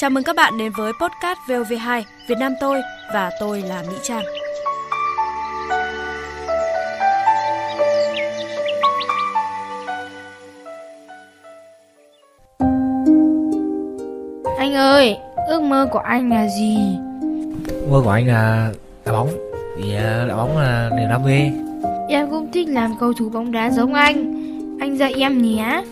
Chào mừng các bạn đến với podcast VOV2 Việt Nam tôi và tôi là Mỹ Trang. Anh ơi, ước mơ của anh là gì? Ước mơ của anh là đá bóng. Vì đá bóng là niềm đam mê. Em cũng thích làm cầu thủ bóng đá giống anh. Anh dạy em nhé.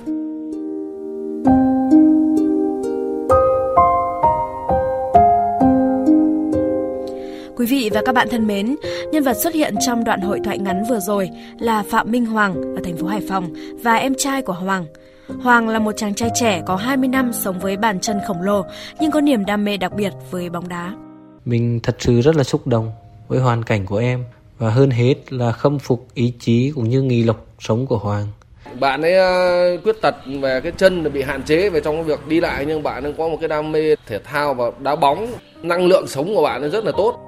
Quý vị và các bạn thân mến, nhân vật xuất hiện trong đoạn hội thoại ngắn vừa rồi là Phạm Minh Hoàng ở thành phố Hải Phòng và em trai của Hoàng. Hoàng là một chàng trai trẻ có 20 năm sống với bàn chân khổng lồ nhưng có niềm đam mê đặc biệt với bóng đá. Mình thật sự rất là xúc động với hoàn cảnh của em và hơn hết là khâm phục ý chí cũng như nghị lực sống của Hoàng. Bạn ấy khuyết tật về cái chân, bị hạn chế về trong cái việc đi lại, nhưng bạn ấy có một cái đam mê thể thao và đá bóng. Năng lượng sống của bạn ấy rất là tốt.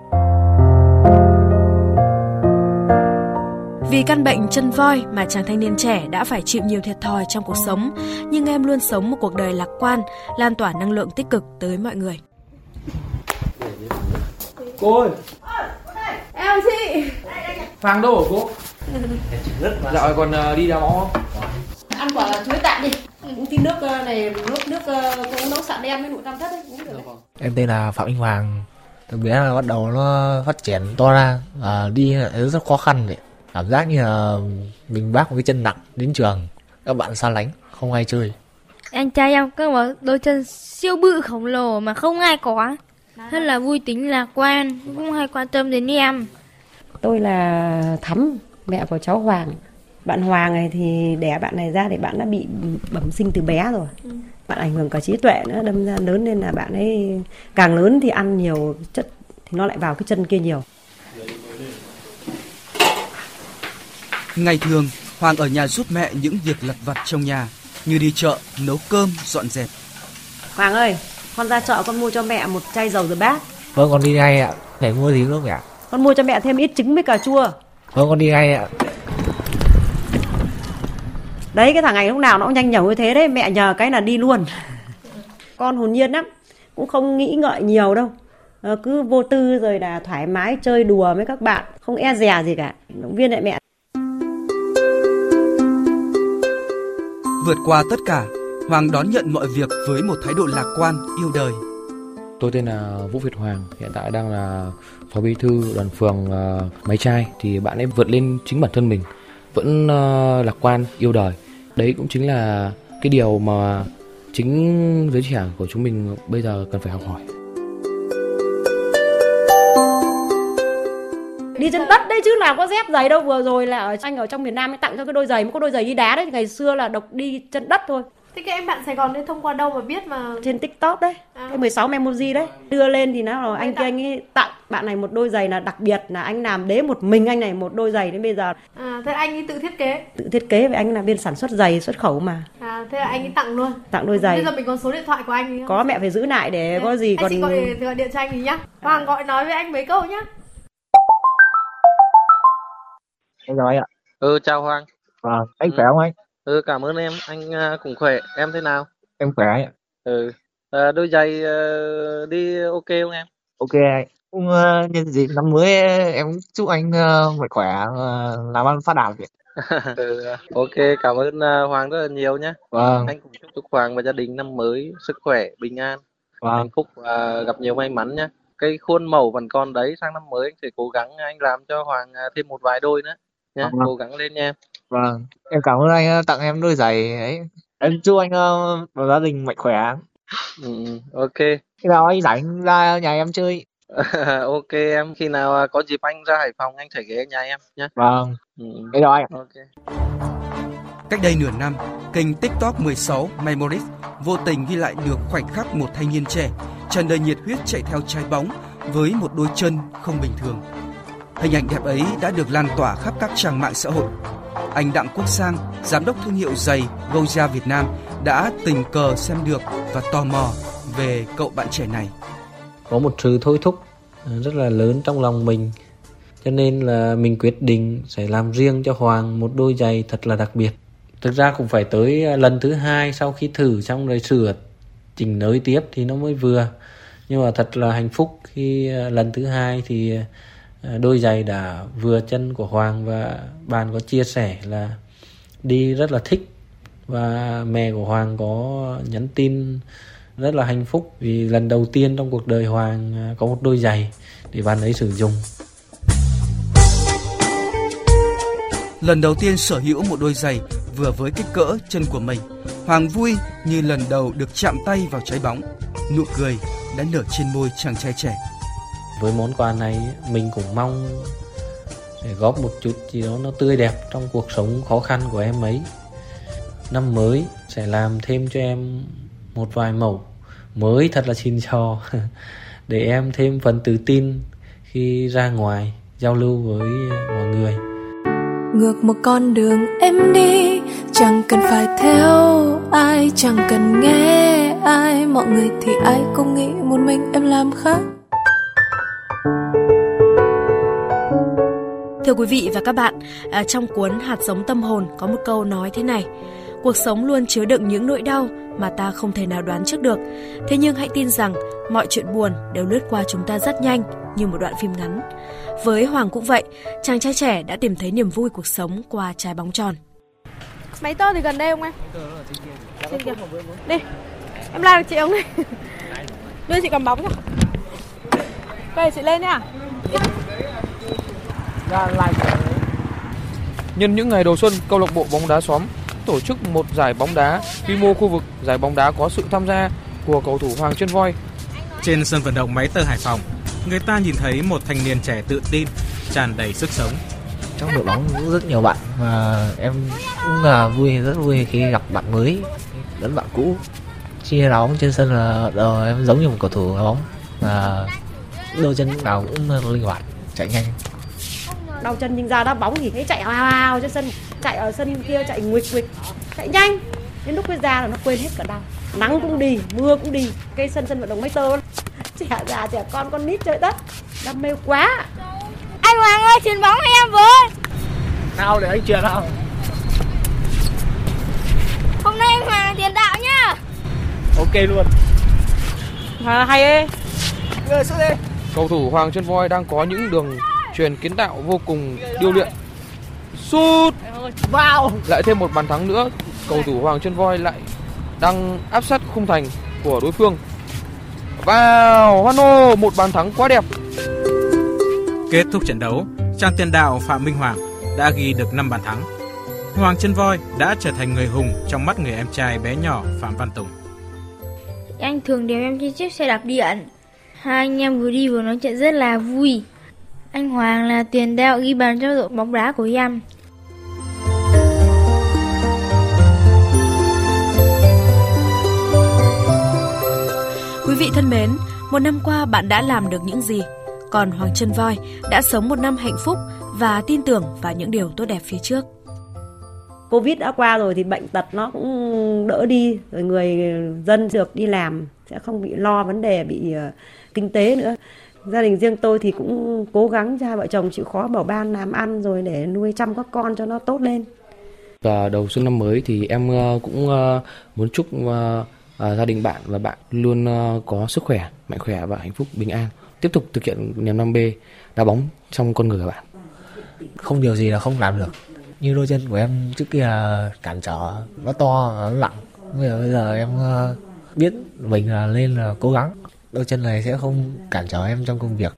Vì căn bệnh chân voi mà chàng thanh niên trẻ đã phải chịu nhiều thiệt thòi trong cuộc sống, nhưng em luôn sống một cuộc đời lạc quan, lan tỏa năng lượng tích cực tới mọi người. Cô ơi! Em chị! Phàng đâu hả cô? Dạo này còn đi đá bóng không? Ăn quả chuối tạm đi. Uống tí nước này, nước cũng nấu sẵn em với nụ tam thất ấy, uống được. Em tên là Phạm Vinh Hoàng. Từ bé là bắt đầu nó phát triển to ra, đi rất khó khăn vậy. Cảm giác như là mình vác một cái chân nặng đến trường, các bạn xa lánh, không ai chơi. Anh trai em có đôi chân siêu bự khổng lồ mà không ai có. Rất là vui tính, lạc quan, cũng hay quan tâm đến em. Tôi là Thắm, mẹ của cháu Hoàng. Bạn Hoàng này thì đẻ bạn này ra thì bạn đã bị bẩm sinh từ bé rồi. Bạn ảnh hưởng cả trí tuệ nữa, đâm ra lớn nên là bạn ấy càng lớn thì ăn nhiều chất thì nó lại vào cái chân kia nhiều. Ngày thường, Hoàng ở nhà giúp mẹ những việc lặt vặt trong nhà như đi chợ, nấu cơm, dọn dẹp. Hoàng ơi, con ra chợ con mua cho mẹ một chai dầu rửa bát. Vâng, con đi ngay ạ. Phải mua gì nữa mẹ? Con mua cho mẹ thêm ít trứng với cà chua. Vâng, con đi ngay ạ. Đấy, cái thằng này lúc nào nó cũng nhanh nhẩu như thế đấy, mẹ nhờ cái là đi luôn. Con hồn nhiên lắm, cũng không nghĩ ngợi nhiều đâu. Cứ vô tư rồi là thoải mái chơi đùa với các bạn, không e dè gì cả. Động viên lại mẹ. Vượt qua tất cả, Hoàng đón nhận mọi việc với một thái độ lạc quan, yêu đời. Tôi tên là Vũ Việt Hoàng, hiện tại đang là phó bí thư đoàn phường Máy Chai. Thì bạn ấy vượt lên chính bản thân mình, vẫn lạc quan, yêu đời. Đấy cũng chính là cái điều mà chính giới trẻ của chúng mình bây giờ cần phải học hỏi. Đi chân tất đấy chứ làm có dép giày đâu. Vừa rồi là anh ở trong miền Nam ấy tặng cho cái đôi giày, một cái đôi giày đi đá đấy. Ngày xưa là độc đi chân đất thôi. Thế các em bạn Sài Gòn đấy thông qua đâu mà biết mà? Trên TikTok đấy, cái 16 May Morris đấy. Đưa lên thì nó anh kia anh ấy tặng bạn này một đôi giày là đặc biệt, là anh làm đế một mình anh này một đôi giày đến bây giờ. À, thế anh ấy tự thiết kế? Tự thiết kế, với anh là bên sản xuất giày xuất khẩu mà. À, thế là anh ấy tặng luôn? Tặng đôi giày. Bây giờ mình có số điện thoại của anh ấy không? Có, mẹ phải giữ lại để có gì còn... Anh chị gọi điện cho anh ấy nhá. Hoàng gọi nói với anh mấy câu nhá. Em chào anh ạ. Chào Hoàng. À, anh khỏe không anh? Cảm ơn em. Anh cũng khỏe. Em thế nào? Em khỏe anh ạ. Đôi giày đi ok không em? Ok anh. Cũng nhân dịp năm mới em chúc anh mạnh khỏe, làm ăn phát đạt vậy. Ok, cảm ơn Hoàng rất là nhiều nhé. Vâng. Anh cũng chúc Hoàng và gia đình năm mới sức khỏe, bình an, hạnh phúc và gặp nhiều may mắn nhé. Cái khuôn mẫu vẫn còn đấy, sang năm mới anh sẽ cố gắng anh làm cho Hoàng thêm một vài đôi nữa nhé. Vâng. Cố gắng lên nha. Vâng, em cảm ơn anh tặng em đôi giày ấy. Em chúc anh và gia đình mạnh khỏe. Ok. Khi nào anh rảnh ra nhà em chơi? Ok em, khi nào có dịp anh ra Hải Phòng anh sẽ ghé nhà em nhé. Vâng. Thế đó anh. Ok. Cách đây nửa năm, kênh TikTok 16 May Morris vô tình ghi lại được khoảnh khắc một thanh niên trẻ tràn đầy nhiệt huyết chạy theo trái bóng với một đôi chân không bình thường. Hình ảnh đẹp ấy đã được lan tỏa khắp các trang mạng xã hội. Anh Đặng Quốc Sang, giám đốc thương hiệu giày Goja Việt Nam đã tình cờ xem được và tò mò về cậu bạn trẻ này. Có một sự thôi thúc rất là lớn trong lòng mình, cho nên là mình quyết định sẽ làm riêng cho Hoàng một đôi giày thật là đặc biệt. Thực ra cũng phải tới lần thứ 2 sau khi thử xong rồi sửa chỉnh nới tiếp thì nó mới vừa. Nhưng mà thật là hạnh phúc khi lần thứ hai thì đôi giày đã vừa chân của Hoàng, và bạn có chia sẻ là đi rất là thích, và mẹ của Hoàng có nhắn tin rất là hạnh phúc vì lần đầu tiên trong cuộc đời Hoàng có một đôi giày để bạn ấy sử dụng. Lần đầu tiên sở hữu một đôi giày vừa với kích cỡ chân của mình, Hoàng vui như lần đầu được chạm tay vào trái bóng. Nụ cười đã nở trên môi chàng trai trẻ. Với món quà này, mình cũng mong để góp một chút gì đó nó tươi đẹp trong cuộc sống khó khăn của em ấy. Năm mới sẽ làm thêm cho em một vài mẫu mới thật là xịn sò để em thêm phần tự tin khi ra ngoài giao lưu với mọi người. Ngược một con đường em đi, chẳng cần phải theo ai, chẳng cần nghe ai. Mọi người thì ai cũng nghĩ một mình em làm khác. Thưa quý vị và các bạn, trong cuốn Hạt giống tâm hồn có một câu nói thế này: cuộc sống luôn chứa đựng những nỗi đau mà ta không thể nào đoán trước được. Thế nhưng hãy tin rằng mọi chuyện buồn đều lướt qua chúng ta rất nhanh, như một đoạn phim ngắn. Với Hoàng cũng vậy, chàng trai trẻ đã tìm thấy niềm vui cuộc sống qua trái bóng tròn. Máy tơ thì gần đây không em? Trên kia. Đi, em la được chị không đi? Đưa chị cầm bóng nhá. Đây, chị lên nhá. Nhân những ngày đầu xuân, câu lạc bộ bóng đá xóm tổ chức một giải bóng đá quy mô khu vực. Giải bóng đá có sự tham gia của cầu thủ Hoàng Chân Voi. Trên sân vận động Máy Tơ Hải Phòng, người ta nhìn thấy một thanh niên trẻ tự tin, tràn đầy sức sống. Trong đội bóng cũng rất nhiều bạn và em cũng là rất vui khi gặp bạn mới lẫn bạn cũ. Khi đá bóng trên sân là em giống như một cầu thủ đá bóng, và đôi chân lúc nào cũng linh hoạt, chạy nhanh. Đau chân nhưng ra đá bóng thì thấy chạy hào hào trên sân, chạy ở sân kia chạy nguịch, chạy nhanh. Đến lúc cái ra là nó quên hết cả đau. Nắng cũng đi, mưa cũng đi. Cái sân vận động Máy Tơ, trẻ già trẻ con nít chơi đất, đam mê quá. Anh Hoàng ơi, chuyền bóng cho em với. Nào để anh chuyền nào. Hôm nay anh Hoàng là tiền đạo nhá. Ok luôn. Hay ấy. Người xuất đi. Cầu thủ Hoàng Chân Voi đang có những đường chuyền kiến tạo vô cùng điêu luyện. Sút vào. Lại thêm một bàn thắng nữa, cầu thủ Hoàng Chân Voi lại đang áp sát khung thành của đối phương. Vào, hoan hô, một bàn thắng quá đẹp. Kết thúc trận đấu, chàng tiền đạo Phạm Minh Hoàng đã ghi được 5 bàn thắng. Hoàng Chân Voi đã trở thành người hùng trong mắt người em trai bé nhỏ Phạm Văn Tùng. Anh thường đèo em trên chiếc xe đạp điện. Hai anh em vừa đi vừa nói chuyện rất là vui. Anh Hoàng là tiền đạo ghi bàn cho đội bóng đá của em. Quý vị thân mến, một năm qua bạn đã làm được những gì? Còn Hoàng Chân Voi đã sống một năm hạnh phúc và tin tưởng vào những điều tốt đẹp phía trước. Covid đã qua rồi thì bệnh tật nó cũng đỡ đi, rồi người dân được đi làm sẽ không bị lo vấn đề bị kinh tế nữa. Gia đình riêng tôi thì cũng cố gắng cha vợ chồng chịu khó bảo ban làm ăn rồi để nuôi chăm các con cho nó tốt lên. Và đầu xuân năm mới thì em cũng muốn chúc gia đình bạn và bạn luôn có sức khỏe, mạnh khỏe và hạnh phúc, bình an. Tiếp tục thực hiện niềm đam mê đá bóng trong con người của bạn. Không điều gì là không làm được. Như đôi chân của em trước kia cản trở, nó to, nó nặng. Bây giờ em biết mình là nên là cố gắng. Đôi chân này sẽ không cản trở em trong công việc.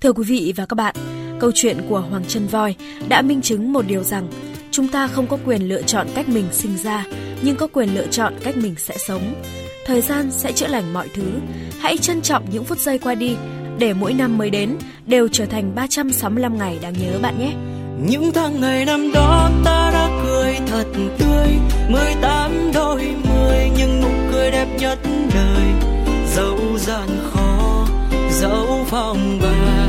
Thưa quý vị và các bạn, câu chuyện của Hoàng Chân Voi đã minh chứng một điều rằng chúng ta không có quyền lựa chọn cách mình sinh ra, nhưng có quyền lựa chọn cách mình sẽ sống. Thời gian sẽ chữa lành mọi thứ. Hãy trân trọng những phút giây qua đi, để mỗi năm mới đến đều trở thành 365 ngày đáng nhớ bạn nhé. Những tháng ngày năm đó ta đã cười thật tươi, 18 đôi 10 nhưng nụ cười đẹp nhất đời. Dẫu gian khó, dẫu phong ba,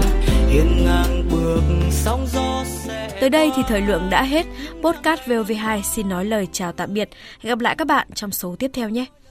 hiên ngang bước sóng gió sẽ... Tới đây thì thời lượng đã hết. Podcast VOV2 xin nói lời chào tạm biệt. Hẹn gặp lại các bạn trong số tiếp theo nhé.